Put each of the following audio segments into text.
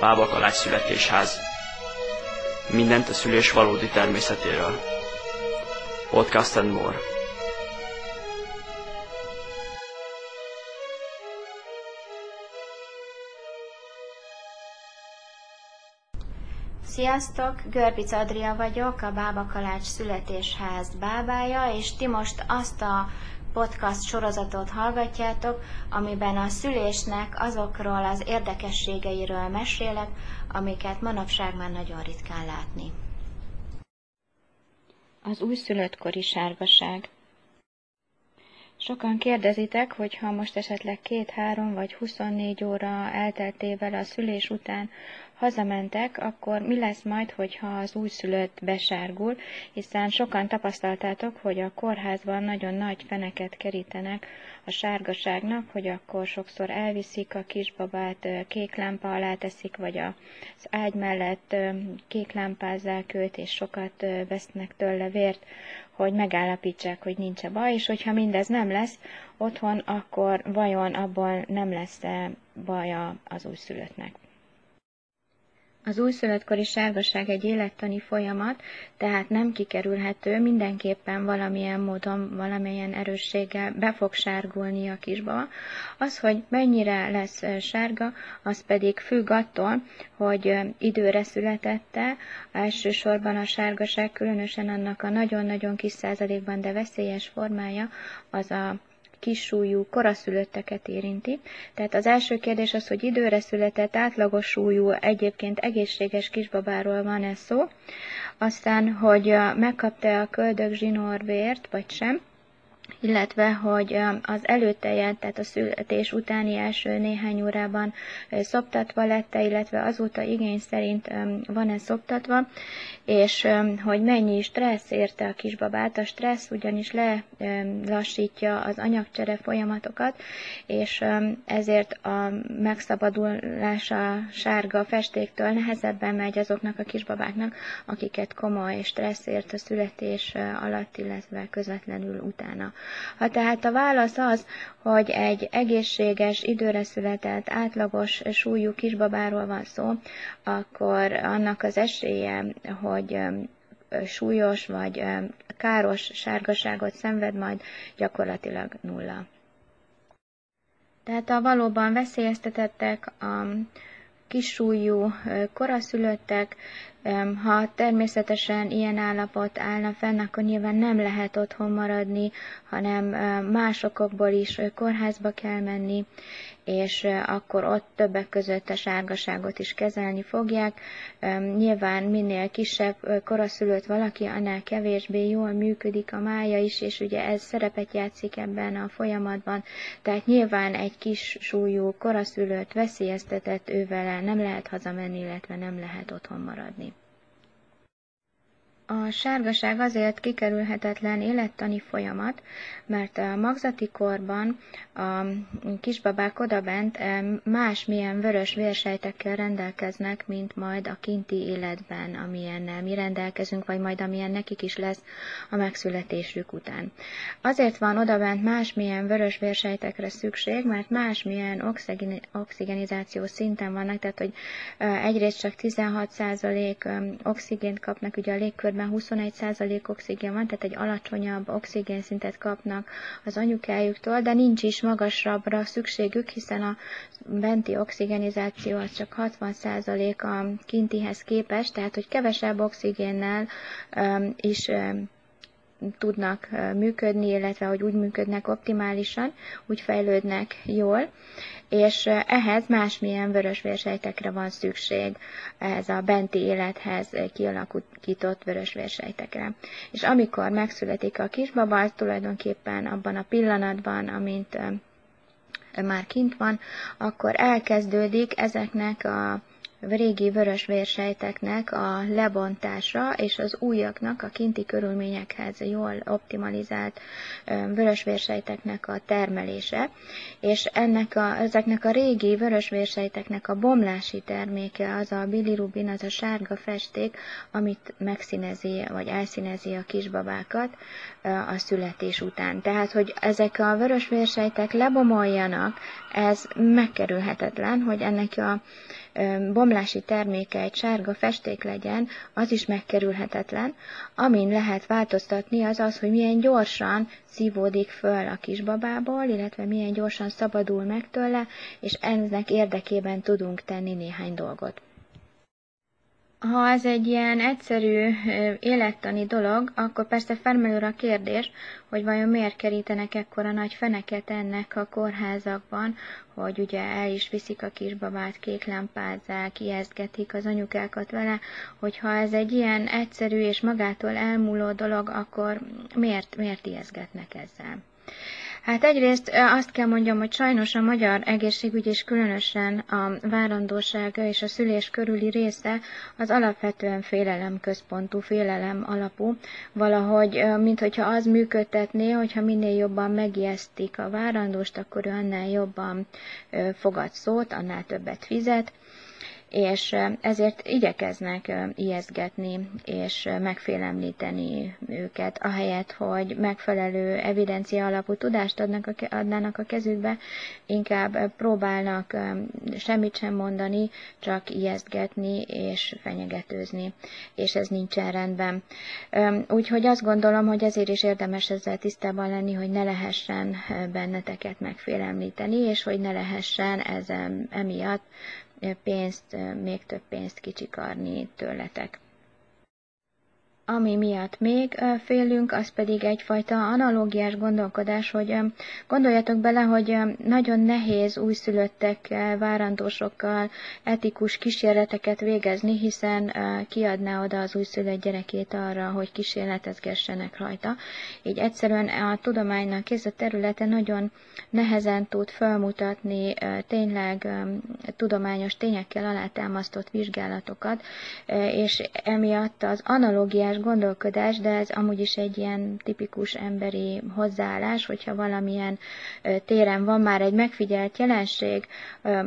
Bába Kalács születésház. Mindent a szülés valódi természetéről. Podcast and more. Sziasztok! Görbic Adria vagyok, a Bába Kalács születésház bábája, és ti most azt a podcast sorozatot hallgatjátok, amiben a szülésnek azokról az érdekességeiről mesélek, amiket manapság már nagyon ritkán látni. Az újszülöttkori sárgaság. Sokan kérdezitek, hogy ha most esetleg 2-3 vagy 24 óra elteltével a szülés után hazamentek, akkor mi lesz majd, hogyha az újszülött besárgul, hiszen sokan tapasztaltátok, hogy a kórházban nagyon nagy feneket kerítenek a sárgaságnak, hogy akkor sokszor elviszik a kisbabát, kék lámpa alá teszik, vagy az ágy mellett kék lámpázzák őt, és sokat vesznek tőle vért, hogy megállapítsák, hogy nincs-e baj, és hogyha mindez nem lesz otthon, akkor vajon abból nem lesz-e baja az újszülöttnek. Az újszülöttkori sárgaság egy élettani folyamat, tehát nem kikerülhető, mindenképpen valamilyen módon, valamilyen erősséggel be fog sárgulni a kisbaba. Az, hogy mennyire lesz sárga, az pedig függ attól, hogy időre születette, elsősorban a sárgaság, különösen annak a nagyon-nagyon kis százalékban, de veszélyes formája, az a kissúlyú, koraszülötteket érinti. Tehát az első kérdés az, hogy időre született, átlagos súlyú, egyébként egészséges kisbabáról van-e szó, aztán, hogy megkapta a köldök zsinórvért, vagy sem, illetve, hogy az előtte, tehát a születés utáni első néhány órában szoptatva lett-e, illetve azóta igény szerint van-e szoptatva, és hogy mennyi stressz érte a kisbabát. A stressz ugyanis lelassítja az anyagcsere folyamatokat, és ezért a megszabadulása sárga festéktől nehezebben megy azoknak a kisbabáknak, akiket komoly stressz ért a születés alatt, illetve közvetlenül utána. Ha tehát a válasz az, hogy egy egészséges, időre született, átlagos súlyú kisbabáról van szó, akkor annak az esélye, hogy súlyos vagy káros sárgaságot szenved majd, gyakorlatilag nulla. Tehát a valóban veszélyeztetettek, a kissúlyú koraszülöttek. Ha természetesen ilyen állapot állna fenn, akkor nyilván nem lehet otthon maradni, hanem más okokból is kórházba kell menni, és akkor ott többek között a sárgaságot is kezelni fogják. Nyilván minél kisebb koraszülött valaki, annál kevésbé jól működik a mája is, és ugye ez szerepet játszik ebben a folyamatban. Tehát nyilván egy kis súlyú koraszülött veszélyeztetett, ővele nem lehet hazamenni, illetve nem lehet otthon maradni. A sárgaság azért kikerülhetetlen élettani folyamat, mert a magzati korban a kisbabák odabent másmilyen vörös vérsejtekkel rendelkeznek, mint majd a kinti életben, amilyennel mi rendelkezünk, vagy majd amilyen nekik is lesz a megszületésük után. Azért van odabent másmilyen vörös vérsejtekre szükség, mert másmilyen oxigenizáció szinten vannak, tehát hogy egyrészt csak 16% oxigént kapnak, ugye a légkörben 21% oxigén van, tehát egy alacsonyabb oxigénszintet kapnak az anyukájuktól, de nincs is magasabbra szükségük, hiszen a benti oxigenizáció az csak 60% a kintihez képest, tehát hogy kevesebb oxigénnel is tudnak működni, illetve hogy úgy működnek optimálisan, úgy fejlődnek jól, és ehhez másmilyen vörösvérsejtekre van szükség, ez a benti élethez kialakított vörösvérsejtekre. És amikor megszületik a kisbaba, az tulajdonképpen abban a pillanatban, amint már kint van, akkor elkezdődik ezeknek a régi vörösvérsejteknek a lebontása, és az újaknak, a kinti körülményekhez jól optimalizált vörösvérsejteknek a termelése, és ezeknek a régi vörösvérsejteknek a bomlási terméke az a bilirubin, az a sárga festék, amit megszínezi, vagy elszínezi a kisbabákat a születés után. Tehát, hogy ezek a vörösvérsejtek lebomoljanak, ez megkerülhetetlen, hogy ennek a bomlási terméke egy sárga festék legyen, az is megkerülhetetlen. Amin lehet változtatni, az az, hogy milyen gyorsan szívódik föl a kisbabából, illetve milyen gyorsan szabadul meg tőle, és ennek érdekében tudunk tenni néhány dolgot. Ha ez egy ilyen egyszerű élettani dolog, akkor persze felmerül a kérdés, hogy vajon miért kerítenek ekkora nagy feneket ennek a kórházakban, hogy ugye el is viszik a kisbabát, kéklámpázzák, ijesztgetik az anyukákat vele, hogyha ez egy ilyen egyszerű és magától elmúló dolog, akkor miért ijesztgetnek ezzel? Hát egyrészt azt kell mondjam, hogy sajnos a magyar egészségügy és különösen a várandósága és a szülés körüli része az alapvetően félelemközpontú, félelem alapú. Valahogy, minthogyha az működtetné, hogyha minél jobban megijesztik a várandóst, akkor ő annál jobban fogad szót, annál többet fizet, és ezért igyekeznek ijesztgetni és megfélemlíteni őket, ahelyett, hogy megfelelő evidencia alapú tudást adnának a kezükbe, inkább próbálnak semmit sem mondani, csak ijesztgetni és fenyegetőzni, és ez nincsen rendben. Úgyhogy azt gondolom, hogy ezért is érdemes ezzel tisztában lenni, hogy ne lehessen benneteket megfélemlíteni, és hogy ne lehessen ezen emiatt még több pénzt kicsikarni tőletek. Ami miatt még félünk, az pedig egyfajta analógiás gondolkodás, hogy gondoljatok bele, hogy nagyon nehéz újszülöttekkel, várandósokkal etikus kísérleteket végezni, hiszen kiadná oda az újszülött gyerekét arra, hogy kísérletezgessenek rajta. Így egyszerűen a tudománynak ez a területe nagyon nehezen tud felmutatni tényleg tudományos tényekkel alátámasztott vizsgálatokat, és emiatt az analógiás gondolkodás, de ez amúgy is egy ilyen tipikus emberi hozzáállás, hogyha valamilyen téren van már egy megfigyelt jelenség,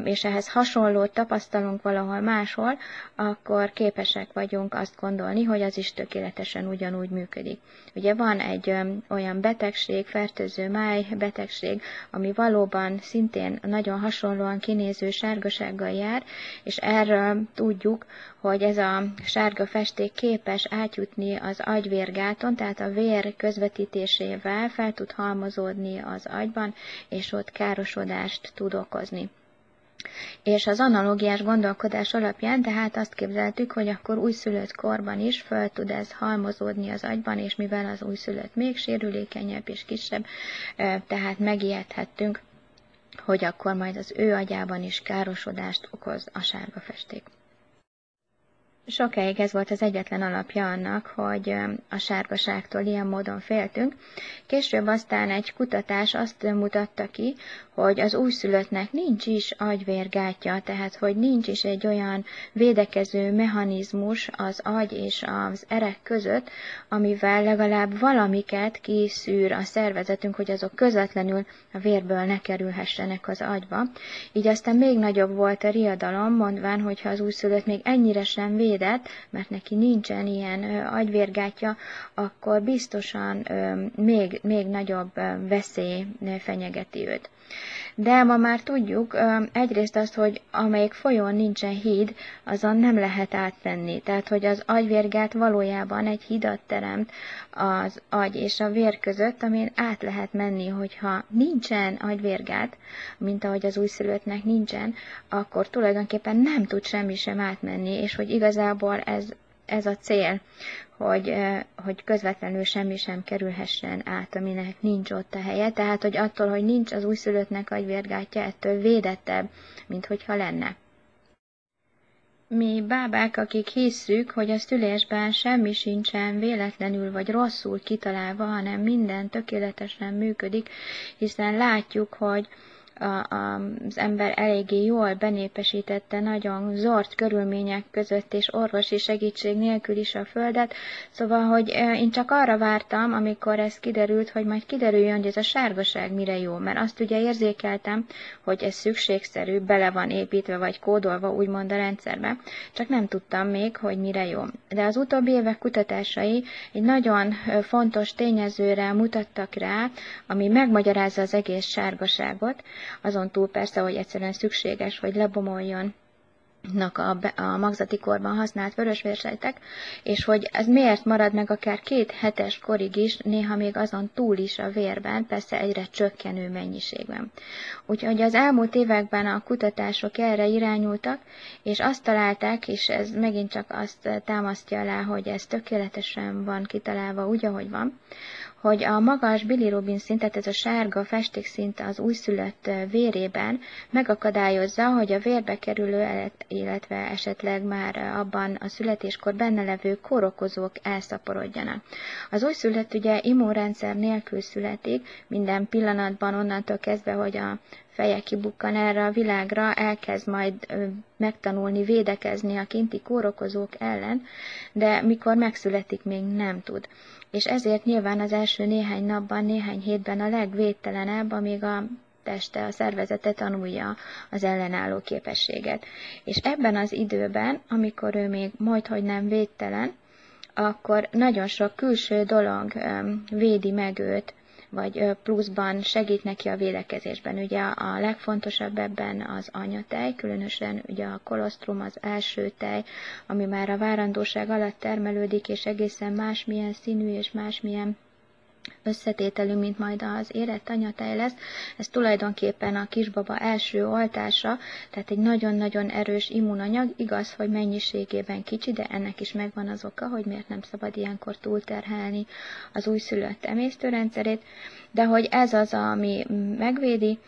és ehhez hasonlót tapasztalunk valahol máshol, akkor képesek vagyunk azt gondolni, hogy az is tökéletesen ugyanúgy működik. Ugye van egy olyan betegség, fertőző máj betegség, ami valóban szintén nagyon hasonlóan kinéző sárgasággal jár, és erről tudjuk, hogy ez a sárga festék képes átjutni az agyvérgáton, tehát a vér közvetítésével fel tud halmozódni az agyban, és ott károsodást tud okozni. És az analógiás gondolkodás alapján tehát azt képzeltük, hogy akkor újszülött korban is föl tud ez halmozódni az agyban, és mivel az újszülött még sérülékenyebb és kisebb, tehát megijedhettünk, hogy akkor majd az ő agyában is károsodást okoz a sárga festék. Sokáig ez volt az egyetlen alapja annak, hogy a sárgaságtól ilyen módon féltünk. Később aztán egy kutatás azt mutatta ki, hogy az újszülöttnek nincs is agyvérgátja, tehát hogy nincs is egy olyan védekező mechanizmus az agy és az erek között, amivel legalább valamiket kiszűr a szervezetünk, hogy azok közvetlenül a vérből ne kerülhessenek az agyba. Így aztán még nagyobb volt a riadalom, mondván, hogyha az újszülött még ennyire sem véd, mert neki nincsen ilyen agyvérgátja, akkor biztosan még nagyobb veszély fenyegeti őt. De ma már tudjuk egyrészt azt, hogy amelyik folyón nincsen híd, azon nem lehet átmenni. Tehát, hogy az agyvérgát valójában egy hidat teremt az agy és a vér között, amin át lehet menni, hogyha nincsen agyvérgát, mint ahogy az újszülöttnek nincsen, akkor tulajdonképpen nem tud semmi sem átmenni, és hogy igazából ez a cél, hogy közvetlenül semmi sem kerülhessen át, aminek nincs ott a helye. Tehát, hogy attól, hogy nincs az újszülöttnek agyvérgátja, ettől védettebb, mint hogyha lenne. Mi bábák, akik hisszük, hogy a szülésben semmi sincsen véletlenül vagy rosszul kitalálva, hanem minden tökéletesen működik, hiszen látjuk, hogy az ember eléggé jól benépesítette nagyon zord körülmények között és orvosi segítség nélkül is a Földet, szóval, hogy én csak arra vártam, amikor ez kiderült, hogy majd kiderüljön, hogy ez a sárgaság mire jó, mert azt ugye érzékeltem, hogy ez szükségszerű, bele van építve vagy kódolva úgymond a rendszerbe, csak nem tudtam még, hogy mire jó. De az utóbbi évek kutatásai egy nagyon fontos tényezőre mutattak rá, ami megmagyarázza az egész sárgaságot, azon túl persze, hogy egyszerűen szükséges, hogy lebomoljon a magzati korban használt vörösvérsejtek, és hogy ez miért marad meg akár 2 hetes korig is, néha még azon túl is a vérben, persze egyre csökkenő mennyiségben. Úgyhogy az elmúlt években a kutatások erre irányultak, és azt találták, és ez megint csak azt támasztja alá, hogy ez tökéletesen van kitalálva úgy, ahogy van, hogy a magas bilirubin szintet, ez a sárga festékszint az újszülött vérében megakadályozza, hogy a vérbe kerülő, illetve esetleg már abban a születéskor benne levő kórokozók elszaporodjanak. Az újszülött ugye immunrendszer nélkül születik, minden pillanatban onnantól kezdve, hogy a feje kibukkan erre a világra, elkezd majd megtanulni védekezni a kinti kórokozók ellen, de mikor megszületik, még nem tud. És ezért nyilván az első néhány napban, néhány hétben a legvédtelenebb, amíg a teste, a szervezete tanulja az ellenálló képességet. És ebben az időben, amikor ő még majdhogy nem védtelen, akkor nagyon sok külső dolog védi meg őt, vagy pluszban segít neki a védekezésben. Ugye a legfontosabb ebben az anyatej, különösen ugye a kolosztrum, az első tej, ami már a várandóság alatt termelődik, és egészen másmilyen színű és másmilyen összetételű, mint majd az érett anyatej lesz. Ez tulajdonképpen a kisbaba első oltása, tehát egy nagyon-nagyon erős immunanyag, igaz, hogy mennyiségében kicsi, de ennek is megvan az oka, hogy miért nem szabad ilyenkor túlterhelni az újszülött emésztőrendszerét, de hogy ez az, ami megvédi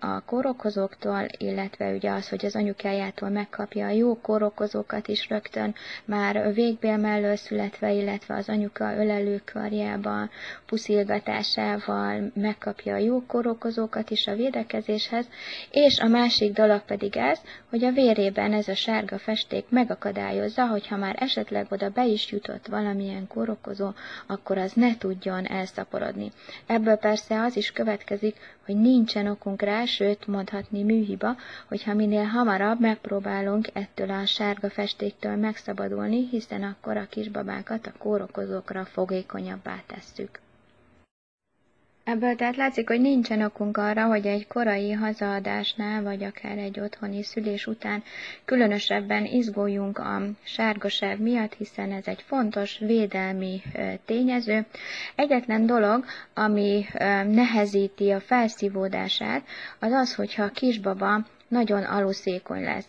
a kórokozóktól, illetve ugye az, hogy az anyukájától megkapja a jó kórokozókat is rögtön, már végbél mellől születve, illetve az anyuka ölelőkarjában, puszilgatásával megkapja a jó kórokozókat is a védekezéshez, és a másik dolog pedig ez, hogy a vérében ez a sárga festék megakadályozza, hogyha már esetleg oda be is jutott valamilyen kórokozó, akkor az ne tudjon elszaporodni. Ebből persze az is következik, hogy nincsen okunk rá, sőt, mondhatni műhiba, hogyha minél hamarabb megpróbálunk ettől a sárga festéktől megszabadulni, hiszen akkor a kisbabákat a kórokozókra fogékonyabbá tesszük. Ebből tehát látszik, hogy nincsen okunk arra, hogy egy korai hazaadásnál, vagy akár egy otthoni szülés után különösebben izguljunk a sárgaság miatt, hiszen ez egy fontos védelmi tényező. Egyetlen dolog, ami nehezíti a felszívódását, az az, hogyha a kisbaba nagyon aluszékony lesz.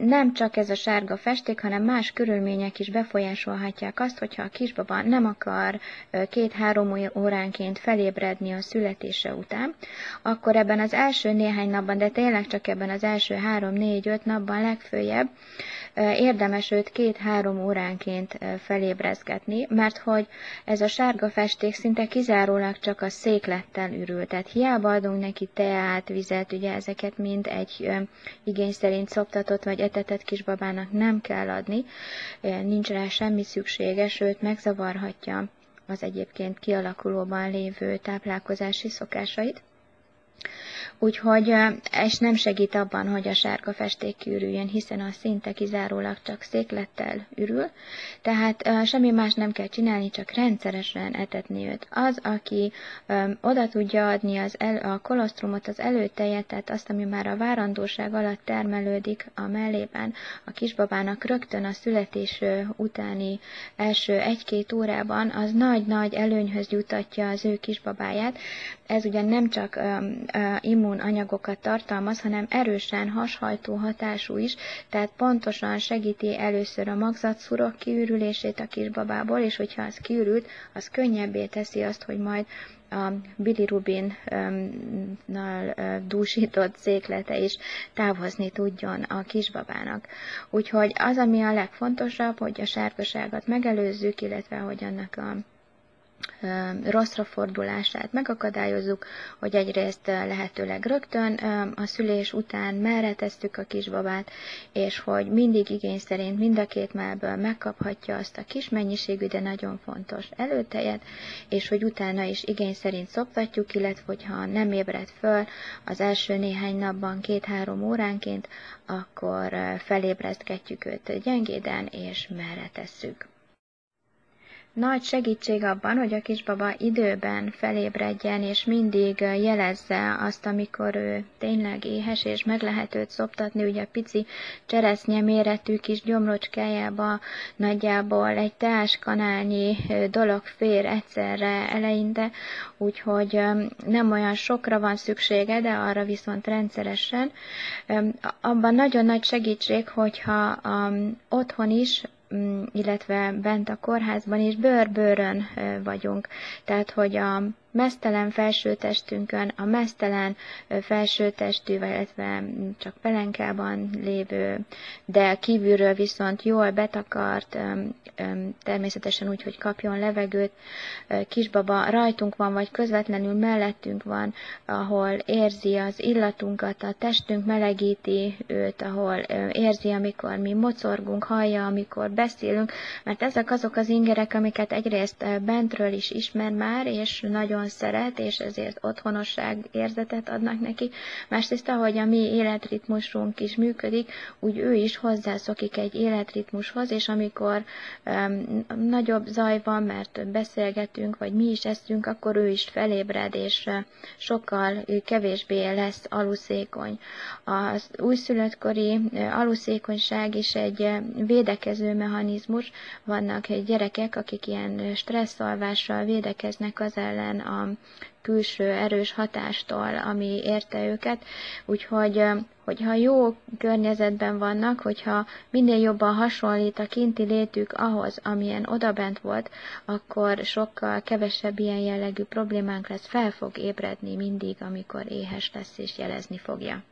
Nem csak ez a sárga festék, hanem más körülmények is befolyásolhatják azt, hogyha a kisbaba nem akar 2-3 óránként felébredni a születése után, akkor ebben az első néhány napban, de tényleg csak ebben az első 3-4-5 napban legföljebb érdemes őt 2-3 óránként felébrezgetni, mert hogy ez a sárga festék szinte kizárólag csak a széklettel ürül, tehát hiába adunk neki teát, vizet, ugye ezeket mind egy igény szerint szoptatott vagy etetett kisbabának nem kell adni, nincs rá semmi szüksége, sőt megzavarhatja az egyébként kialakulóban lévő táplálkozási szokásait. Úgyhogy, és nem segít abban, hogy a sárga festék kiürüljön, hiszen a szinte kizárólag csak széklettel ürül, tehát semmi más nem kell csinálni, csak rendszeresen etetni őt. Az, aki oda tudja adni a kolosztrumot, az előtejet, tehát azt, ami már a várandóság alatt termelődik a mellében, a kisbabának rögtön a születés utáni első 1-2 órában, az nagy-nagy előnyhöz juttatja az ő kisbabáját. Ez ugyan nem csak immunanyagokat tartalmaz, hanem erősen hashajtó hatású is, tehát pontosan segíti először a magzatszurok kiürülését a kisbabából, és hogyha az kiürült, az könnyebbé teszi azt, hogy majd a bilirubinnal dúsított széklete is távozni tudjon a kisbabának. Úgyhogy az, ami a legfontosabb, hogy a sárgaságot megelőzzük, illetve hogy annak a rosszra fordulását megakadályozzuk, hogy egyrészt lehetőleg rögtön a szülés után merre tesszük a kisbabát, és hogy mindig igény szerint mind a 2 mellből megkaphatja azt a kis mennyiségű, de nagyon fontos előtejet, és hogy utána is igény szerint szoptatjuk, illetve hogyha nem ébred föl az első néhány napban 2-3 óránként, akkor felébresztgetjük őt gyengéden, és merre tesszük. Nagy segítség abban, hogy a kisbaba időben felébredjen, és mindig jelezze azt, amikor ő tényleg éhes, és meg lehet őt szoptatni. Ugye a pici cseresznye méretű kis gyomrocskájába nagyjából egy teáskanálnyi dolog fér egyszerre eleinte, úgyhogy nem olyan sokra van szüksége, de arra viszont rendszeresen. Abban nagyon nagy segítség, hogyha otthon is, illetve bent a kórházban is bőr-bőrön vagyunk. Tehát, hogy a meztelen felsőtestünkön, a meztelen felsőtestű, illetve csak pelenkában lévő, de kívülről viszont jól betakart, természetesen úgy, hogy kapjon levegőt, kisbaba rajtunk van, vagy közvetlenül mellettünk van, ahol érzi az illatunkat, a testünk melegíti őt, ahol érzi, amikor mi mocorgunk, hallja, amikor beszélünk, mert ezek azok az ingerek, amiket egyrészt bentről is ismer már, és nagyon szeret, és ezért otthonosság érzetet adnak neki. Másrészt, ahogy a mi életritmusunk is működik, úgy ő is hozzászokik egy életritmushoz, és amikor nagyobb zaj van, mert beszélgetünk, vagy mi is eszünk, akkor ő is felébred, és sokkal kevésbé lesz aluszékony. Az újszülöttkori aluszékonyság is egy védekező mechanizmus. Vannak gyerekek, akik ilyen stresszalvással védekeznek az ellen, a külső erős hatástól, ami érte őket, úgyhogy hogyha jó környezetben vannak, hogyha minél jobban hasonlít a kinti létük ahhoz, amilyen odabent volt, akkor sokkal kevesebb ilyen jellegű problémánk lesz, fel fog ébredni mindig, amikor éhes lesz, és jelezni fogja.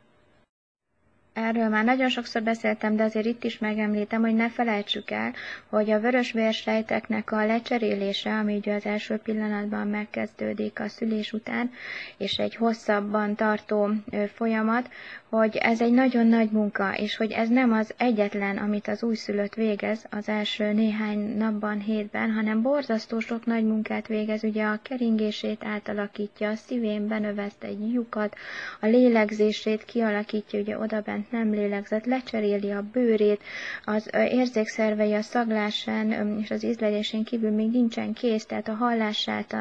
Erről már nagyon sokszor beszéltem, de azért itt is megemlítem, hogy ne felejtsük el, hogy a vörösvérsejteknek a lecserélése, ami ugye az első pillanatban megkezdődik a szülés után, és egy hosszabban tartó folyamat, hogy ez egy nagyon nagy munka, és hogy ez nem az egyetlen, amit az újszülött végez az első néhány napban, hétben, hanem borzasztó sok nagy munkát végez, ugye a keringését átalakítja, a szívén benöveszt egy lyukat, a lélegzését kialakítja, ugye odabent nem lélegzett, lecseréli a bőrét, az érzékszervei a szaglásán és az ízlelésén kívül még nincsen kész, tehát a hallását,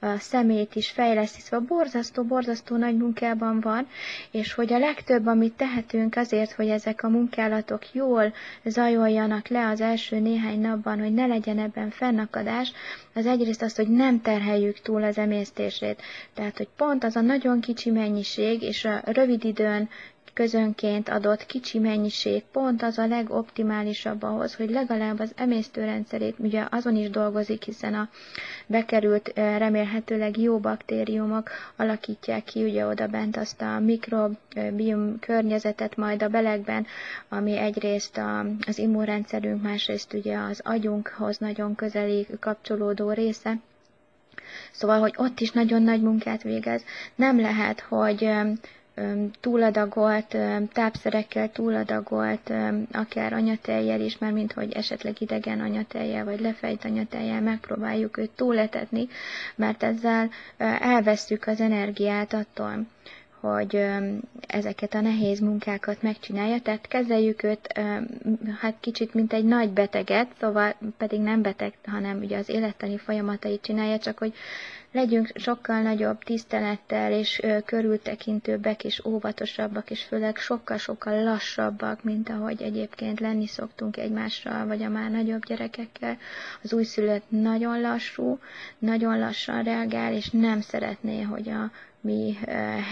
a szemét is fejleszti, szóval borzasztó nagy munkában van, és hogy a legtöbb, amit tehetünk azért, hogy ezek a munkálatok jól zajoljanak le az első néhány napban, hogy ne legyen ebben fennakadás, az egyrészt az, hogy nem terheljük túl az emésztését. Tehát, hogy pont az a nagyon kicsi mennyiség, és a rövid időn közönként adott kicsi mennyiség pont az a legoptimálisabb ahhoz, hogy legalább az emésztőrendszerét, ugye azon is dolgozik, hiszen a bekerült remélhetőleg jó baktériumok alakítják ki ugye odabent azt a mikrobium környezetet majd a belegben, ami egyrészt az immunrendszerünk, másrészt ugye az agyunkhoz nagyon közeli kapcsolódó része. Szóval, hogy ott is nagyon nagy munkát végez. Nem lehet, hogy túladagolt, tápszerekkel túladagolt, akár anyatejjel is, mert minthogy esetleg idegen anyatejjel, vagy lefejt anyatejjel megpróbáljuk őt túletetni, mert ezzel elvesztjük az energiát attól, hogy ezeket a nehéz munkákat megcsinálja, tehát kezeljük őt hát kicsit, mint egy nagy beteget, szóval pedig nem beteg, hanem ugye az élettani folyamatait csinálja, csak hogy legyünk sokkal nagyobb tisztelettel, és körültekintőbbek, és óvatosabbak, és főleg sokkal-sokkal lassabbak, mint ahogy egyébként lenni szoktunk egymással, vagy a már nagyobb gyerekekkel. Az újszülött nagyon lassú, nagyon lassan reagál, és nem szeretné, hogy a mi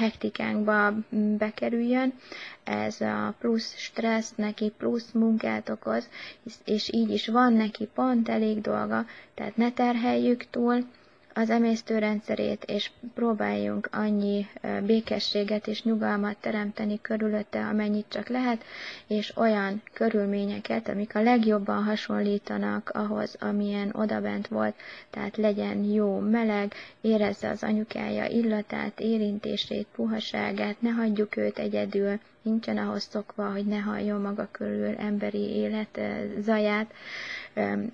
hektikánkba bekerüljön. Ez a plusz stressz neki plusz munkát okoz, és így is van neki pont elég dolga, tehát ne terheljük túl az emésztőrendszerét, és próbáljunk annyi békességet és nyugalmat teremteni körülötte, amennyit csak lehet, és olyan körülményeket, amik a legjobban hasonlítanak ahhoz, amilyen odabent volt, tehát legyen jó, meleg, érezze az anyukája illatát, érintését, puhaságát, ne hagyjuk őt egyedül, nincsen ahhoz szokva, hogy ne halljon maga körül emberi élet zaját,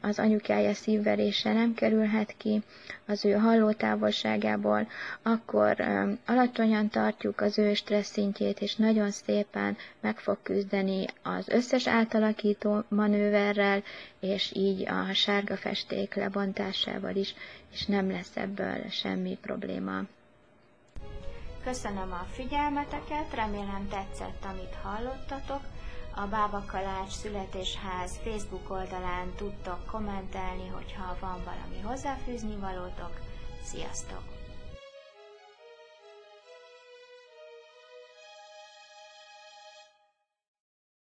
az anyukája szívverése nem kerülhet ki az ő hallótávolságából, akkor alacsonyan tartjuk az ő stressz szintjét, és nagyon szépen meg fog küzdeni az összes átalakító manőverrel, és így a sárga festék lebontásával is, és nem lesz ebből semmi probléma. Köszönöm a figyelmeteket, remélem tetszett, amit hallottatok. A Bába Kalács születésház Facebook oldalán tudtok kommentelni, hogyha van valami hozzáfűzni valótok. Sziasztok!